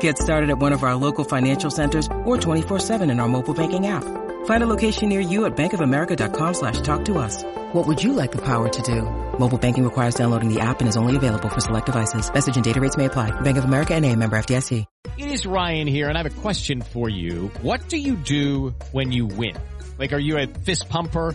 Get started at one of our local financial centers or 24/7 in our mobile banking app. Find a location near you at bankofamerica.com/talktous. What would you like the power to do? Mobile banking requires downloading the app and is only available for select devices. Message and data rates may apply. Bank of America N.A., member FDIC. It is Ryan here, and I have a question for you. What do you do when you win? Like, are you a fist pumper?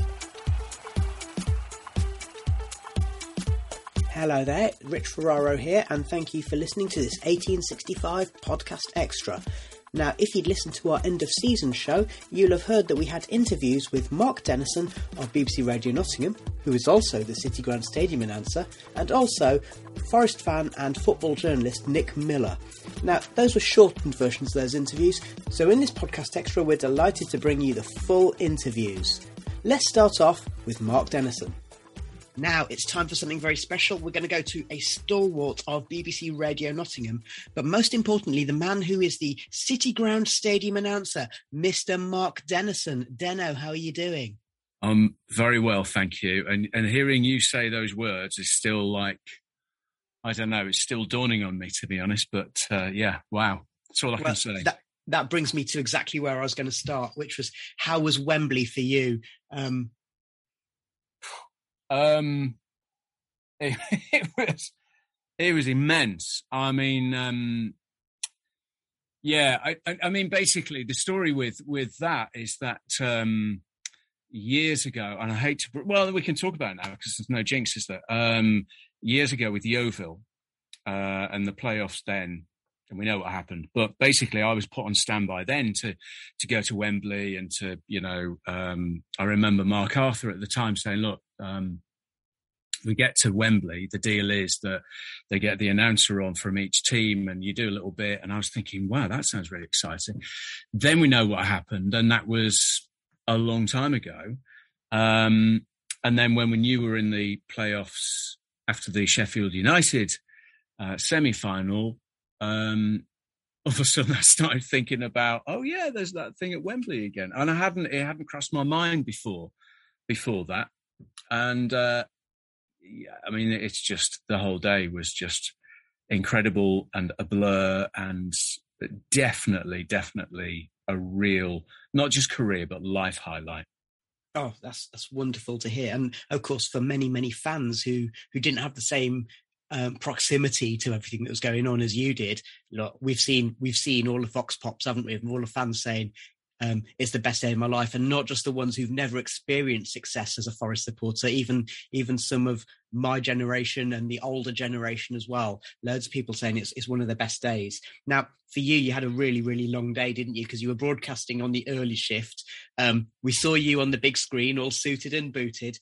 Hello there, Rich Ferraro here, and thank you for listening to this 1865 Podcast Extra. Now, if you'd listened to our end-of-season show, you'll have heard that we had interviews with Mark Dennison of BBC Radio Nottingham, who is also the City Ground Stadium announcer, and also Forest fan and football journalist Nick Miller. Now, those were shortened versions of those interviews, so in this Podcast Extra, we're delighted to bring you the full interviews. Let's start off with Mark Dennison. Now it's time for something very special. We're going to go to a stalwart of BBC Radio Nottingham, but most importantly, the man who is the City Ground Stadium announcer, Mr. Mark Dennison. Denno, how are you doing? I'm very well, thank you. And hearing you say those words is still like, I don't know, it's still dawning on me, to be honest. But yeah, wow. That's all I can say. That brings me to exactly where I was going to start, which was, how was Wembley for you? It was immense. I mean, I mean, basically the story with that is that years ago, and I hate to, well, we can talk about it now because there's no jinx, is there? Years ago with Yeovil and the playoffs then, and we know what happened, but basically I was put on standby then to go to Wembley and to, you know, I remember Mark Arthur at the time saying, look, we get to Wembley, the deal is that they get the announcer on from each team and you do a little bit. And I was thinking, wow, that sounds really exciting. Then we know what happened. And that was a long time ago. And then when we knew we were in the playoffs after the Sheffield United semi-final, all of a sudden I started thinking about, oh yeah, there's that thing at Wembley again. And it hadn't crossed my mind before that. And yeah, I mean, it's just, the whole day was just incredible and a blur, and definitely a real, not just career, but life highlight. Oh, that's wonderful to hear. And of course, for many, many fans who didn't have the same proximity to everything that was going on as you did, look, we've seen all the Vox Pops, haven't we? And all the fans saying, it's the best day of my life, and not just the ones who've never experienced success as a Forest supporter, even some of my generation and the older generation as well. Loads of people saying it's one of the best days. Now, for you, you had a really, really long day, didn't you? Because you were broadcasting on the early shift. We saw you on the big screen, all suited and booted.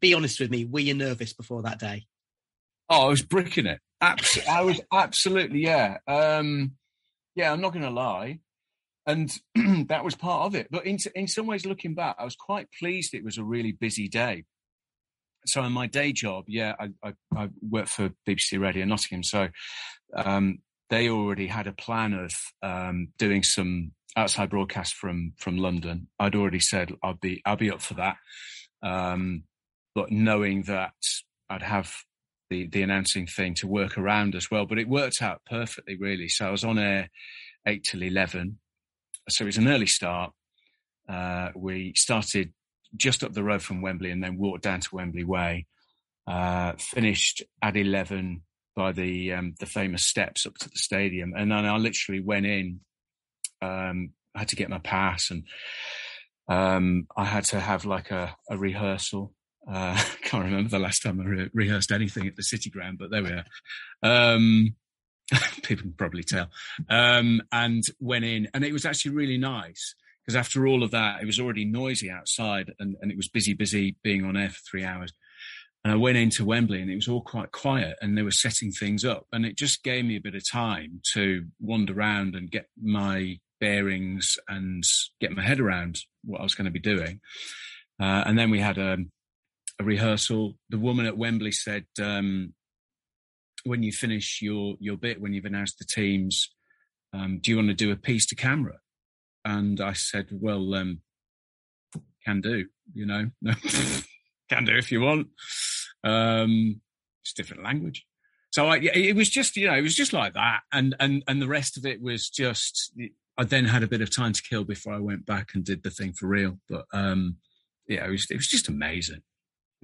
Be honest with me, were you nervous before that day? Oh, I was bricking it. I was absolutely, yeah. Yeah, I'm not going to lie. And that was part of it. But in some ways, looking back, I was quite pleased it was a really busy day. So in my day job, yeah, I work for BBC Radio Nottingham. So they already had a plan of doing some outside broadcast from London. I'd already said I'll be up for that. But knowing that I'd have the announcing thing to work around as well. But it worked out perfectly, really. So I was on air 8 till 11. So it was an early start. We started just up the road from Wembley and then walked down to Wembley Way. Finished at 11 by the famous steps up to the stadium. And then I literally went in, had to get my pass, and I had to have like a rehearsal. I can't remember the last time I rehearsed anything at the City Ground, but there we are. People can probably tell. And went in, and it was actually really nice because after all of that, it was already noisy outside and it was busy being on air for 3 hours. And I went into Wembley and it was all quite quiet and they were setting things up. And it just gave me a bit of time to wander around and get my bearings and get my head around what I was going to be doing. And then we had a rehearsal. The woman at Wembley said, when you finish your bit, when you've announced the teams, do you want to do a piece to camera? And I said, well, can do, you know. Can do if you want. It's a different language. So it was just, you know, it was just like that. And the rest of it was just, I then had a bit of time to kill before I went back and did the thing for real. But yeah, it was just amazing.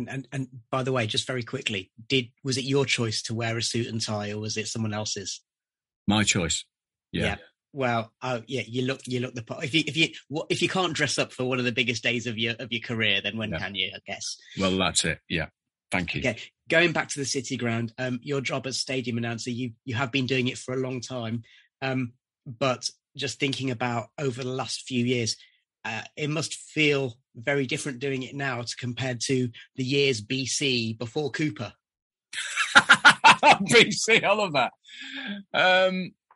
And by the way, just very quickly, was it your choice to wear a suit and tie, or was it someone else's? My choice. Yeah. Well, yeah, you look the part. If you can't dress up for one of the biggest days of your career, then when can you? I guess. Well, that's it. Yeah, thank you. Okay, going back to the City Ground, your job as stadium announcer, you have been doing it for a long time, but just thinking about over the last few years, it must feel very different doing it now compared to the years BC before Cooper. BC, I love that.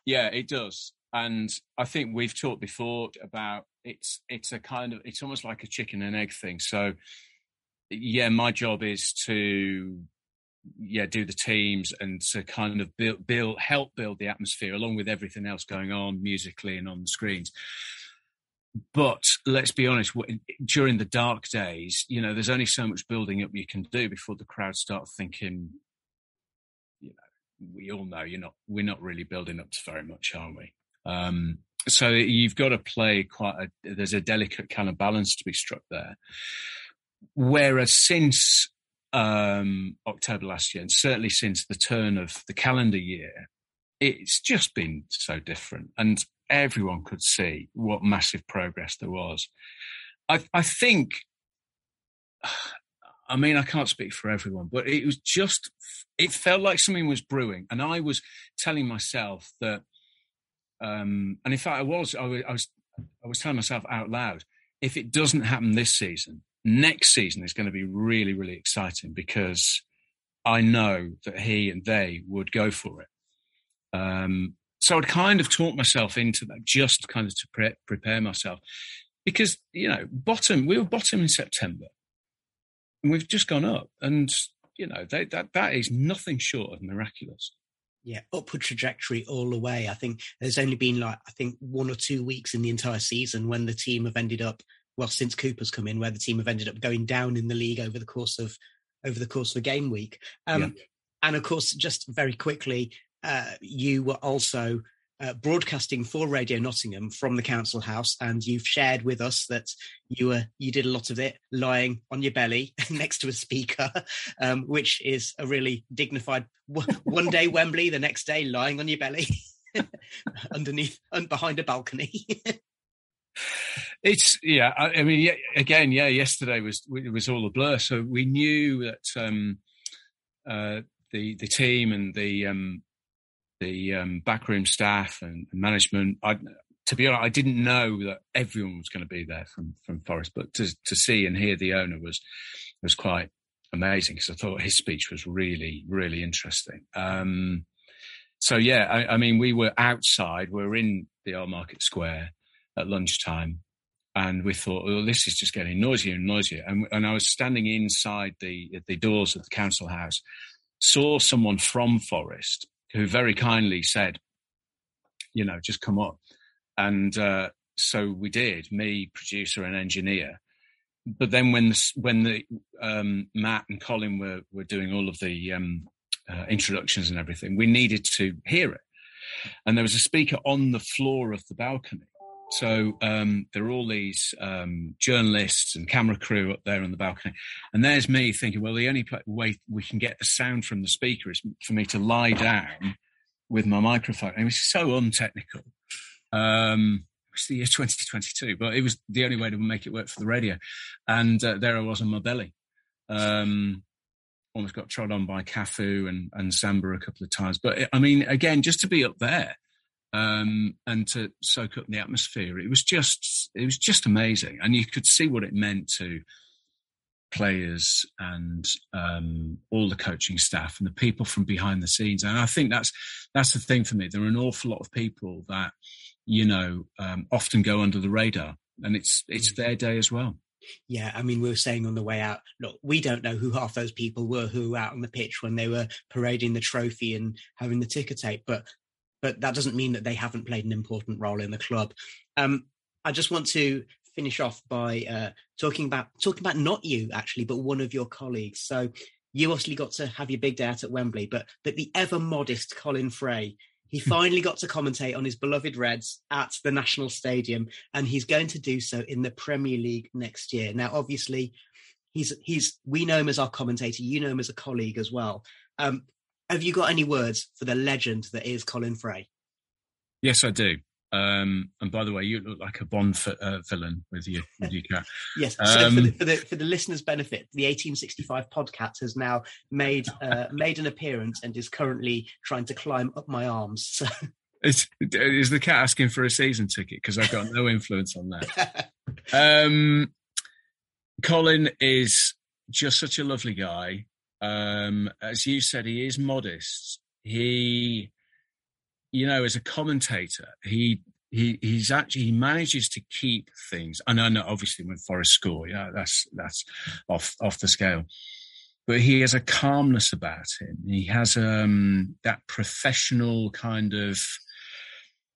Yeah, it does. And I think we've talked before about it's almost like a chicken and egg thing. So, yeah, my job is to do the teams and to kind of help build the atmosphere along with everything else going on musically and on the screens. But let's be honest, during the dark days, you know, there's only so much building up you can do before the crowd start thinking, you know, we all know we're not really building up to very much, are we? So you've got to play there's a delicate kind of balance to be struck there. Whereas since October last year, and certainly since the turn of the calendar year, it's just been so different. And everyone could see what massive progress there was. I think, I mean, I can't speak for everyone, but it was just, it felt like something was brewing. And I was telling myself that, and in fact, I was telling myself out loud, if it doesn't happen this season, next season is going to be really, really exciting because I know that he and they would go for it. So I'd kind of talked myself into that, just kind of to prepare myself, because you know, we were bottom in September, and we've just gone up, and you know, that is nothing short of miraculous. Yeah, upward trajectory all the way. I think there's only been I think 1 or 2 weeks in the entire season when the team have ended up, well, since Cooper's come in, where the team have ended up going down in the league over the course of a game week. And of course, just very quickly, you were also broadcasting for Radio Nottingham from the council house, and you've shared with us that you did a lot of it lying on your belly next to a speaker, which is a really dignified one day Wembley, the next day lying on your belly underneath and behind a balcony. It's yesterday was all a blur, so we knew that the team and the backroom staff and management. To be honest, I didn't know that everyone was going to be there from Forest, but to see and hear the owner was quite amazing because I thought his speech was really, really interesting. So we were outside. We were in the Old Market Square at lunchtime, and we thought, well, this is just getting noisier and noisier. And I was standing inside the doors of the council house, saw someone from Forest who very kindly said, you know, just come up. And so we did, me, producer and engineer. But then when Matt and Colin were doing all of the introductions and everything, we needed to hear it. And there was a speaker on the floor of the balcony. So there are all these journalists and camera crew up there on the balcony. And there's me thinking, well, the only way we can get the sound from the speaker is for me to lie down with my microphone. And it was so untechnical. It was the year 2022, but it was the only way to make it work for the radio. And there I was on my belly. Almost got trod on by Cafu and Samba a couple of times. But, I mean, again, just to be up there, and to soak up the atmosphere, it was just amazing, and you could see what it meant to players and all the coaching staff and the people from behind the scenes. And I think that's the thing for me. There are an awful lot of people that often go under the radar, and it's their day as well. Yeah, I mean, we were saying on the way out, look, we don't know who half those people were who were out on the pitch when they were parading the trophy and having the ticker tape, but that doesn't mean that they haven't played an important role in the club. I just want to finish off by talking about not you, actually, but one of your colleagues. So you obviously got to have your big day out at Wembley, but the ever modest Colin Frey, he finally got to commentate on his beloved Reds at the National Stadium, and he's going to do so in the Premier League next year. Now, obviously, we know him as our commentator, you know him as a colleague as well. Have you got any words for the legend that is Colin Frey? Yes, I do. And by the way, you look like a Bond villain with your cap. Yes. So for the listeners' benefit, the 1865 Podcat has now made an appearance and is currently trying to climb up my arms. So. Is the cat asking for a season ticket? Because I've got no influence on that. Colin is just such a lovely guy. As you said, he is modest. He, as a commentator, he manages to keep things. And I know, obviously, when Forest score, that's off the scale. But he has a calmness about him. He has that professional kind of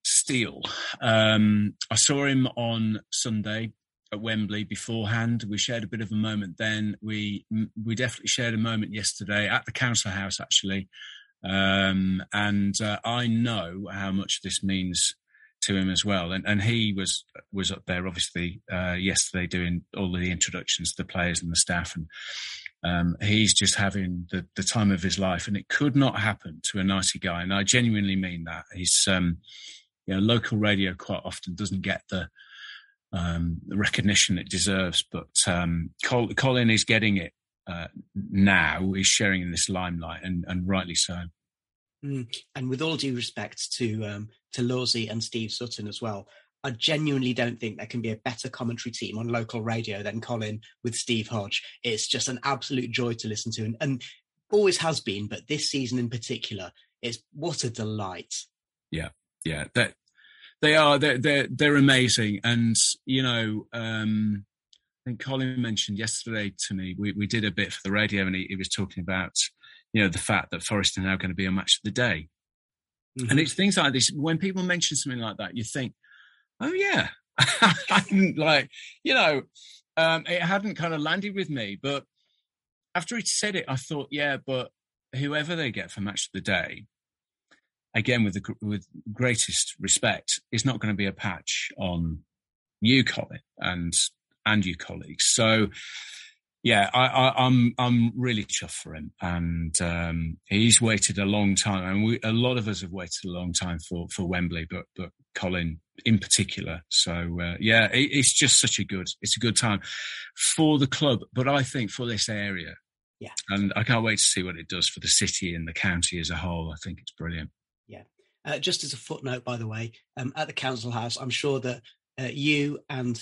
steel. I saw him on Sunday at Wembley beforehand. We shared a bit of a moment then. We definitely shared a moment yesterday at the council house, actually. And I know how much this means to him as well. And he was up there, obviously, yesterday doing all of the introductions to the players and the staff. And he's just having the time of his life. And it could not happen to a nicer guy. And I genuinely mean that. He's, local radio quite often doesn't get the recognition it deserves, but Colin is getting it now. He's sharing in this limelight, and rightly so. And with all due respect to Lawsy and Steve Sutton as well, I genuinely don't think there can be a better commentary team on local radio than Colin with Steve Hodge. It's just an absolute joy to listen to, and always has been, but this season in particular, it's what a delight. Yeah, that. They are. They're amazing. And, I think Colin mentioned yesterday to me, we did a bit for the radio, and he was talking about, the fact that Forest are now going to be a match of the day. Mm-hmm. And it's things like this. When people mention something like that, you think, oh, yeah. It hadn't kind of landed with me. But after he said it, I thought, yeah, but whoever they get for match of the day, again, with greatest respect, it's not going to be a patch on you, Colin, and your colleagues. So, yeah, I'm really chuffed for him, and he's waited a long time, and a lot of us have waited a long time for Wembley, but Colin in particular. So, it's just such a good time for the club, but I think for this area, yeah. And I can't wait to see what it does for the city and the county as a whole. I think it's brilliant. Yeah. Just as a footnote, by the way, at the council house, I'm sure that you and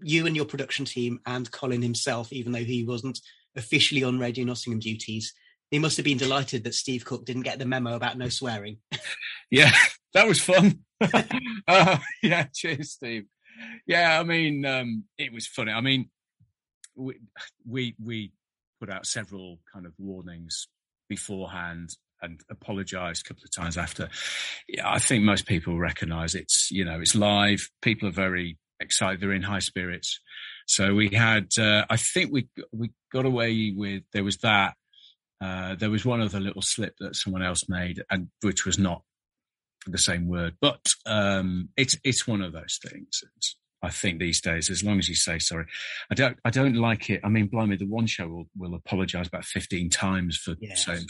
your production team and Colin himself, even though he wasn't officially on Radio Nottingham duties, he must have been delighted that Steve Cook didn't get the memo about no swearing. Yeah, that was fun. Yeah, cheers, Steve. Yeah, I mean, it was funny. I mean, we put out several kind of warnings beforehand, and apologised a couple of times after. Yeah, I think most people recognise it's, it's live. People are very excited. They're in high spirits. So we had, I think we got away with, there was that. There was one other little slip that someone else made, and which was not the same word. But it's one of those things. I think these days, as long as you say sorry, I don't like it. I mean, blimey, the one show will apologise about 15 times for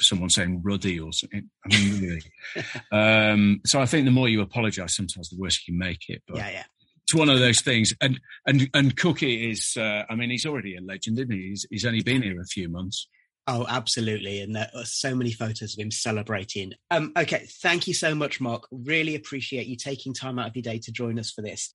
someone saying ruddy or something. I mean, really. So I think the more you apologise, sometimes the worse you make it. But yeah. It's one of those things. And Cookie is, I mean, he's already a legend, isn't he? He's only been here a few months. Oh, absolutely. And there are so many photos of him celebrating. Okay, thank you so much, Mark. Really appreciate you taking time out of your day to join us for this.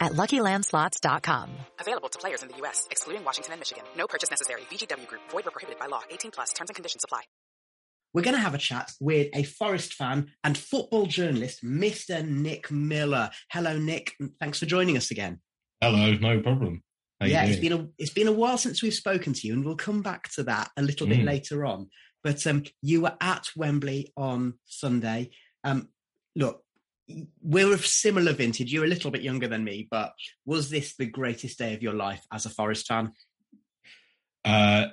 at LuckyLandSlots.com. Available to players in the U.S., excluding Washington and Michigan. No purchase necessary. VGW Group. Void or prohibited by law. 18 plus. Terms and conditions apply. We're going to have a chat with a Forest fan and football journalist, Mr. Nick Miller. Hello, Nick. Thanks for joining us again. Hello. No problem. It's been a while since we've spoken to you, and we'll come back to that a little bit later on. But you were at Wembley on Sunday. Look, we're of similar vintage. You're a little bit younger than me, but was this the greatest day of your life as a Forest fan? Yeah,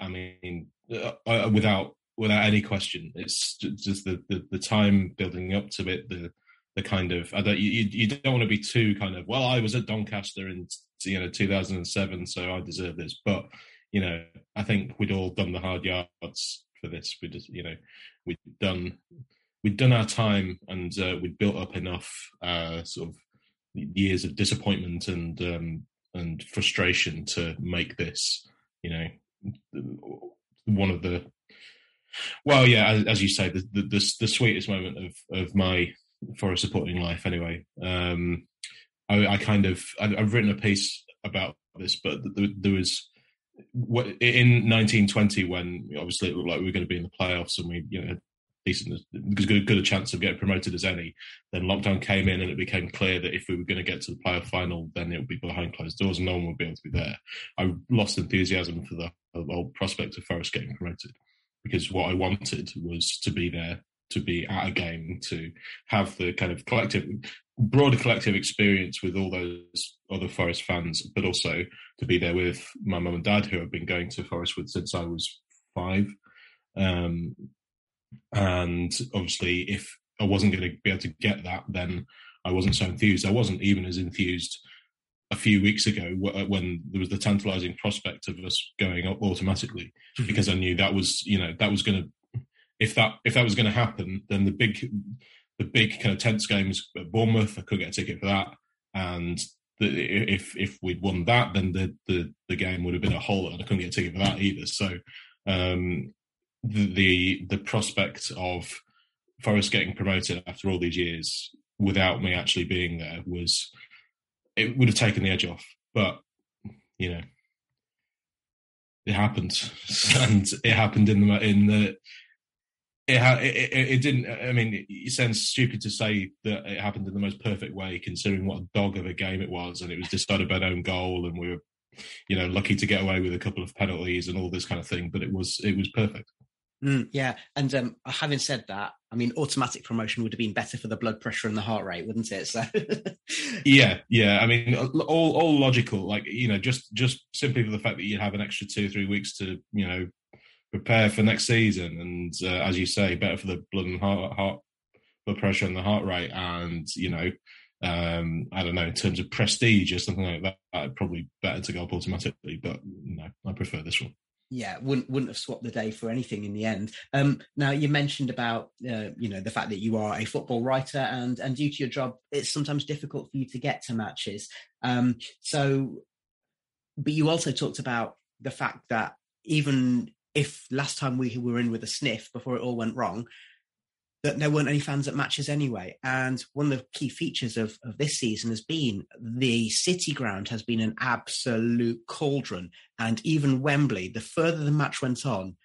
I mean, without any question, it's just the time building up to it. The kind of you don't want to be too kind of, well, I was at Doncaster in 2007, so I deserve this. But I think we'd all done the hard yards for this. We just We'd done our time, and we'd built up enough sort of years of disappointment and frustration to make this, one of the. Well, yeah, as you say, the sweetest moment of my Forest supporting life. Anyway, I've written a piece about this, but there was. In 1920, when obviously it looked like we were going to be in the playoffs, and we had good a chance of getting promoted as any. Then lockdown came in, and it became clear that if we were going to get to the playoff final, then it would be behind closed doors and no one would be able to be there. I lost enthusiasm for the whole prospect of Forest getting promoted, because what I wanted was to be there, to be at a game, to have the kind of broader collective experience with all those other Forest fans, but also to be there with my mum and dad, who I've been going to Forest with since I was 5. And obviously, if I wasn't going to be able to get that, then I wasn't so enthused. I wasn't even as enthused a few weeks ago when there was the tantalising prospect of us going up automatically, because I knew that was was going to happen, then the big kind of tense games at Bournemouth, I couldn't get a ticket for that, and if we'd won that, then the game would have been a hole, and I couldn't get a ticket for that either. So. The prospect of Forest getting promoted after all these years without me actually being there it would have taken the edge off, but it happened, and it happened in the. I mean, it sounds stupid to say that it happened in the most perfect way, considering what a dog of a game it was, and it was decided by an own goal, and we were, lucky to get away with a couple of penalties and all this kind of thing, but it was perfect. Yeah, and having said that, I mean, automatic promotion would have been better for the blood pressure and the heart rate, wouldn't it? So, yeah. I mean, all logical, just simply for the fact that you have an extra 2-3 weeks to prepare for next season, and as you say, better for the blood pressure and the heart rate, and I don't know, in terms of prestige or something like that, I'd probably better to go up automatically. But no, I prefer this one. Yeah, wouldn't have swapped the day for anything in the end. Now, you mentioned about the fact that you are a football writer, and due to your job, it's sometimes difficult for you to get to matches. But you also talked about the fact that even if last time we were in with a sniff before it all went wrong, that there weren't any fans at matches anyway. And one of the key features of this season has been the City Ground has been an absolute cauldron. And even Wembley, the further the match went on,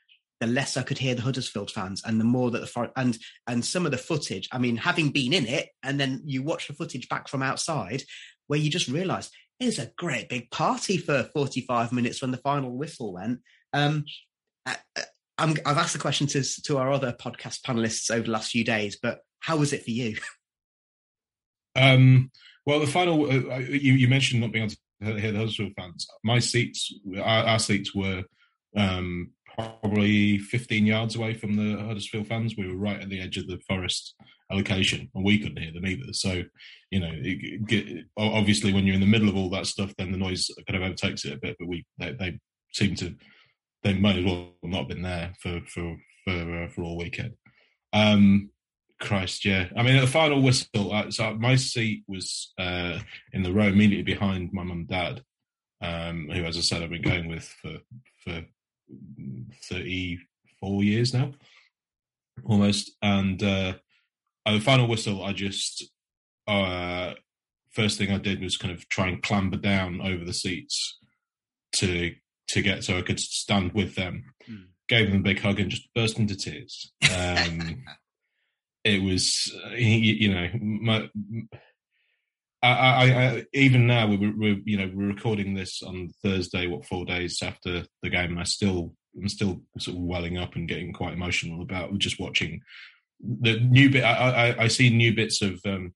the less I could hear the Huddersfield fans, and the more that and some of the footage, I mean, having been in it, and then you watch the footage back from outside, where you just realise it's a great big party for 45 minutes when the final whistle went. I've asked the question to our other podcast panellists over the last few days, but how was it for you? Well, the final, you mentioned not being able to hear the Huddersfield fans. My seats, our seats were probably 15 yards away from the Huddersfield fans. We were right at the edge of the Forest allocation, and we couldn't hear them either. So, you know, obviously when you're in the middle of all that stuff, then the noise kind of overtakes it a bit, but they seem to, they might as well not have been there for all weekend. Christ, yeah. I mean, at the final whistle, so my seat was in the row immediately behind my mum and dad, who, as I said, I've been going with for 34 years now, almost. And at the final whistle, I just, first thing I did was kind of try and clamber down over the seats to get so I could stand with them. Mm. Gave them a big hug and just burst into tears. It was, you know, I even now we're recording this on Thursday, 4 days after the game, and I'm still sort of welling up and getting quite emotional about just watching the new bit. I see new bits of film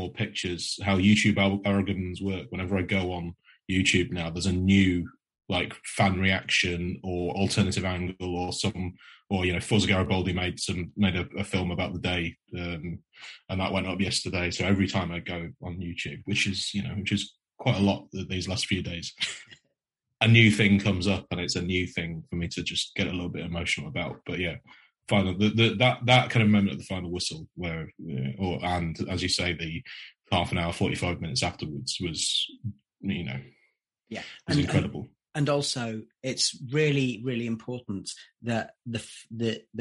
or pictures, how YouTube algorithms work. Whenever I go on YouTube now, there's a new, like, fan reaction or alternative angle or you know, Forza Garibaldi made a film about the day, and that went up yesterday. So every time I go on YouTube, which is quite a lot these last few days, a new thing comes up, and it's a new thing for me to just get a little bit emotional about. But yeah, final that kind of moment at the final whistle, where and as you say, the half an hour, 45 minutes afterwards was, you know, yeah, it was incredible. And also, it's really, really important that the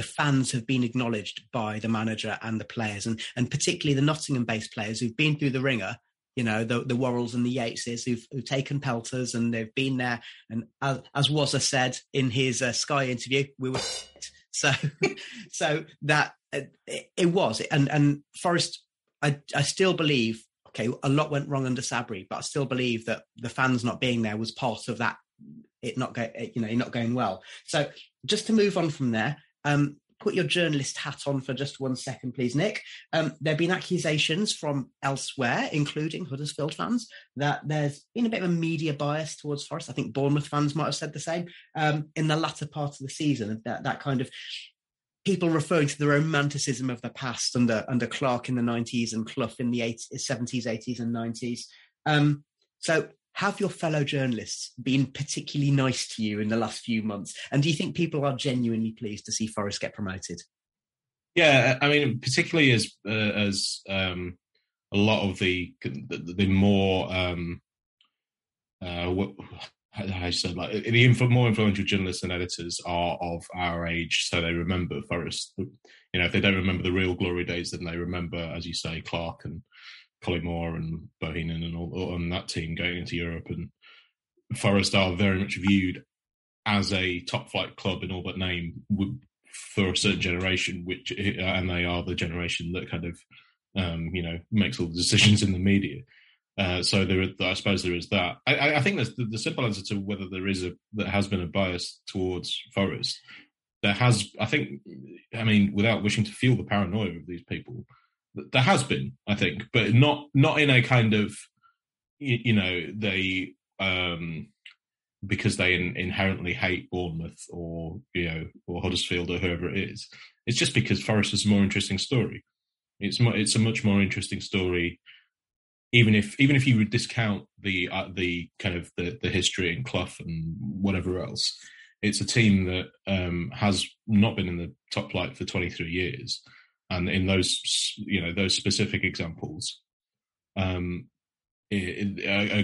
fans have been acknowledged by the manager and the players, and particularly the Nottingham-based players who've been through the ringer. You know, the Worrells and the Yateses who've taken pelters, and they've been there. And as Wazza said in his Sky interview, we were so that it was. And Forest, I still believe. Okay, a lot went wrong under Sabri, but I still believe that the fans not being there was part of that. It not going well. So just to move on from there, put your journalist hat on for just 1 second, please, Nick. There have been accusations from elsewhere, including Huddersfield fans, that there's been a bit of a media bias towards Forest. I think Bournemouth fans might have said the same in the latter part of the season. That kind of people referring to the romanticism of the past under Clark in the 90s and Clough in the 70s, 80s and 90s. So have your fellow journalists been particularly nice to you in the last few months? And do you think people are genuinely pleased to see Forest get promoted? Yeah, I mean, particularly as a lot of the more more influential journalists and editors are of our age, so they remember Forest. You know, if they don't remember the real glory days, then they remember, as you say, Clark and Collymore and Bohinen and all on that team going into Europe, and Forest are very much viewed as a top-flight club in all but name for a certain generation, and they are the generation that kind of, you know, makes all the decisions in the media. So there, I suppose there is that. I think that's the simple answer to whether there has been a bias towards Forest. There has, I think, I mean, without wishing to fuel the paranoia of these people, there has been, I think, but not in a kind of, you know, they because they inherently hate Bournemouth or, you know, or Huddersfield or whoever it is. It's just because Forest is a more interesting story. It's a much more interesting story, even if you would discount the kind of the history and Clough and whatever else. It's a team that has not been in the top flight for 23 years. And in those, you know, those specific examples, I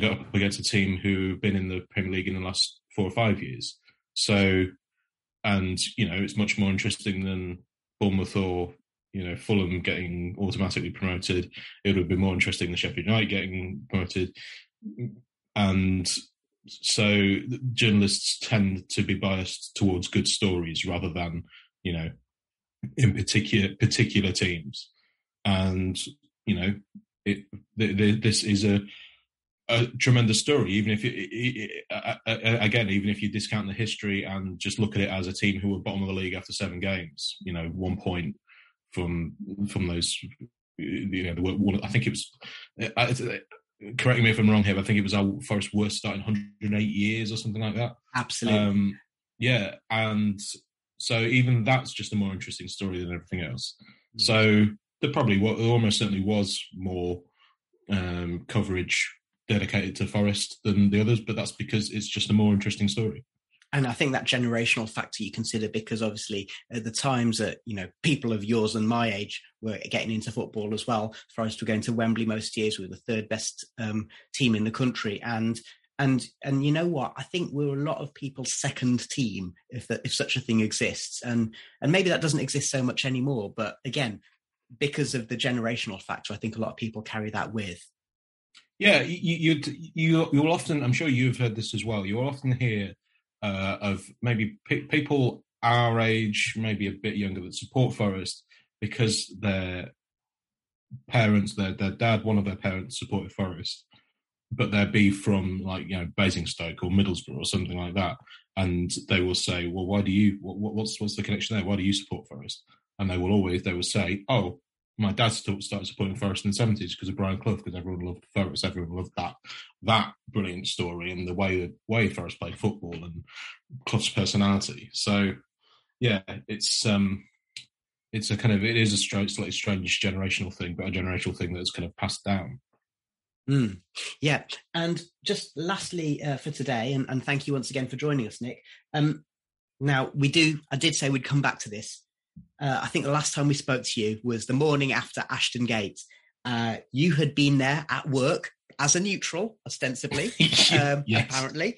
got up against a team who've been in the Premier League in the last 4 or 5 years. So, and you know, it's much more interesting than Bournemouth or, you know, Fulham getting automatically promoted. It would have been more interesting than Sheffield United getting promoted, and So journalists tend to be biased towards good stories rather than, you know, in particular teams. And, you know, this is a tremendous story, even if you discount the history and just look at it as a team who were bottom of the league after 7 games, you know, 1 point from those, you know, I think it was, correct me if I'm wrong here, but I think it was our Forest's worst start in 108 years or something like that. Absolutely. Yeah, and so even that's just a more interesting story than everything else. Mm-hmm. So there probably almost certainly was more coverage dedicated to Forest than the others, but that's because it's just a more interesting story. And I think that generational factor you consider, because obviously at the times that, you know, people of yours and my age were getting into football as well. Forest were going to Wembley most years. We were the third best team in the country, and you know what? I think we were a lot of people's second team, if such a thing exists, and maybe that doesn't exist so much anymore. But again, because of the generational factor, I think a lot of people carry that with. Yeah, you'll often, I'm sure you've heard this as well. You'll often hear of maybe people our age, maybe a bit younger, that support Forest because their parents, their dad, one of their parents supported Forest, but they'd be from, like, you know, Basingstoke or Middlesbrough or something like that, and they will say, well, why do you? What's the connection there? Why do you support Forest? And they will say, oh, my dad started supporting Forest in the 70s because of Brian Clough, because everyone loved Forest, everyone loved that brilliant story and the way Forest played football and Clough's personality. So, yeah, it's a kind of, it is a slightly strange generational thing, but a generational thing that's kind of passed down. Mm. Yeah, and just lastly for today, and thank you once again for joining us, Nick. Now I did say we'd come back to this. I think the last time we spoke to you was the morning after Ashton Gate. You had been there at work as a neutral, ostensibly, yes. Apparently,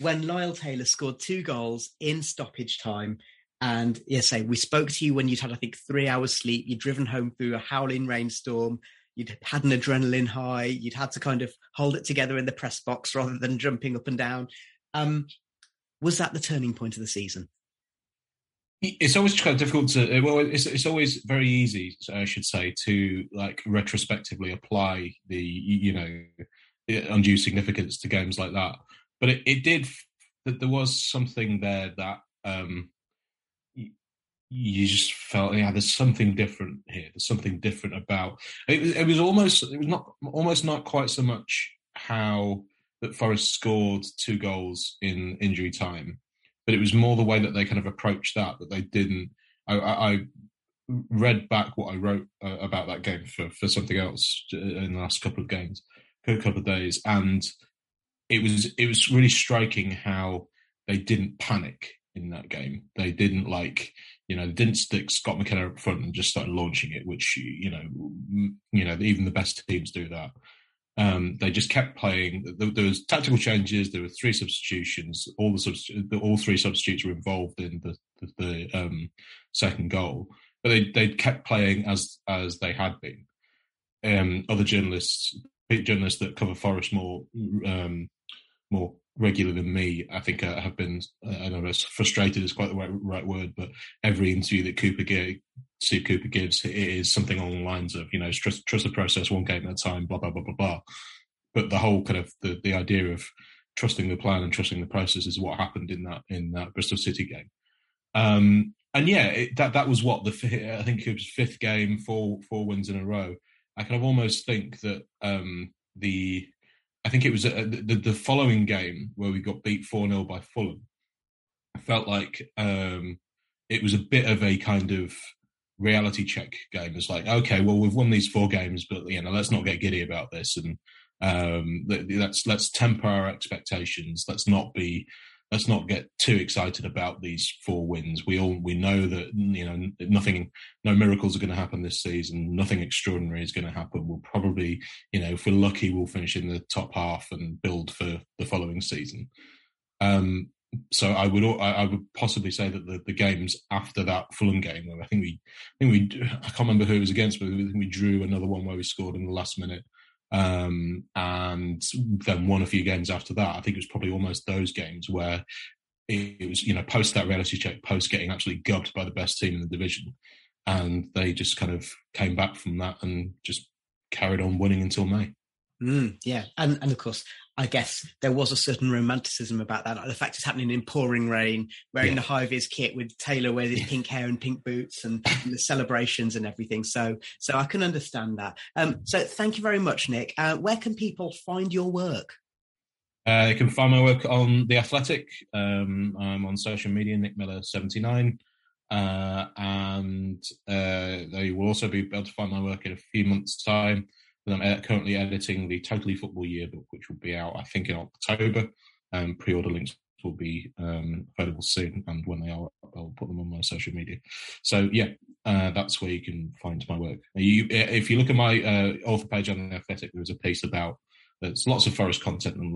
when Lyle Taylor scored 2 goals in stoppage time. And we spoke to you when you'd had, I think, 3 hours sleep. You'd driven home through a howling rainstorm. You'd had an adrenaline high. You'd had to kind of hold it together in the press box rather than jumping up and down. Was that the turning point of the season? It's always kind of difficult to. Well, it's always very easy, I should say, to like retrospectively apply the undue significance to games like that. But it did. That there was something there that you just felt, there's something different here. There's something different about it. It was not quite so much how that Forest scored 2 goals in injury time. But it was more the way that they kind of approached that they didn't. I read back what I wrote about that game for something else in the last couple of days, and it was really striking how they didn't panic in that game. They didn't didn't stick Scott McKenna up front and just start launching it, which even the best teams do that. They just kept playing. There was tactical changes. There were 3 substitutions. All 3 substitutes were involved in the second goal, but they kept playing as they had been. Other journalists that cover Forest more regular than me, I think, have been. I don't know, frustrated is quite the right word, but every interview that Steve Cooper gives, it is something along the lines of, trust the process, 1 game at a time, blah, blah, blah, blah, blah. But the whole kind of the idea of trusting the plan and trusting the process is what happened in that Bristol City game. That was what I think it was 5th game, 4 wins in a row. I kind of almost think that I think it was the following game where we got beat 4-0 by Fulham. I felt like it was a bit of a kind of reality check game. It's like, okay, well, we've won these 4 games, but let's not get giddy about this, and let's temper our expectations. Let's not get too excited about these 4 wins. We know that nothing, no miracles are going to happen this season. Nothing extraordinary is going to happen. We'll probably, if we're lucky, we'll finish in the top half and build for the following season. So I would possibly say that the games after that Fulham game, where I can't remember who it was against, but I think we drew another one where we scored in the last minute. And then won a few games after that. I think it was probably almost those games where it was, you know, post that reality check, post getting actually gubbed by the best team in the division. And they just kind of came back from that and just carried on winning until May. Yeah. And of course, I guess there was a certain romanticism about that. Like the fact it's happening in pouring rain, wearing the high-vis kit with Taylor wearing his pink hair and pink boots and the celebrations and everything. So I can understand that. So thank you very much, Nick. Where can people find your work? They can find my work on The Athletic. I'm on social media, Nick Miller 79. And they will also be able to find my work in a few months' time. And I'm currently editing the Totally Football Yearbook, which will be out, I think, in October. Pre-order links will be available soon, and when they are, I'll put them on my social media. So, that's where you can find my work. If you look at my author page on The Athletic, there was a piece about, there's lots of Forest content in the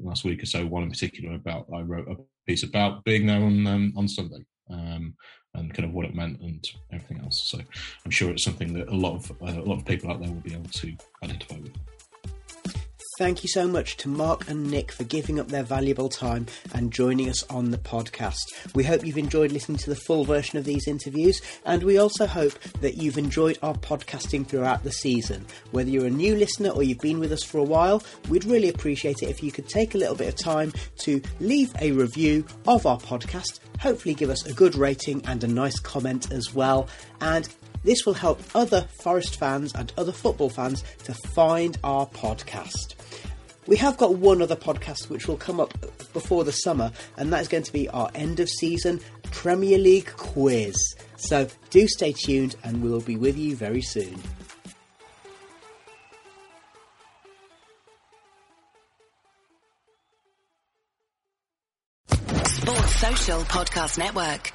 last week or so, one in particular about, I wrote a piece about being there on Sunday. And kind of what it meant and everything else. So I'm sure it's something that a lot of people out there will be able to identify with. Thank you so much to Mark and Nick for giving up their valuable time and joining us on the podcast. We hope you've enjoyed listening to the full version of these interviews, and we also hope that you've enjoyed our podcasting throughout the season. Whether you're a new listener or you've been with us for a while, we'd really appreciate it if you could take a little bit of time to leave a review of our podcast, hopefully give us a good rating and a nice comment as well, and this will help other Forest fans and other football fans to find our podcast. We have got one other podcast which will come up before the summer, and that is going to be our end of season Premier League quiz. So do stay tuned and we'll be with you very soon. Sports Social Podcast Network.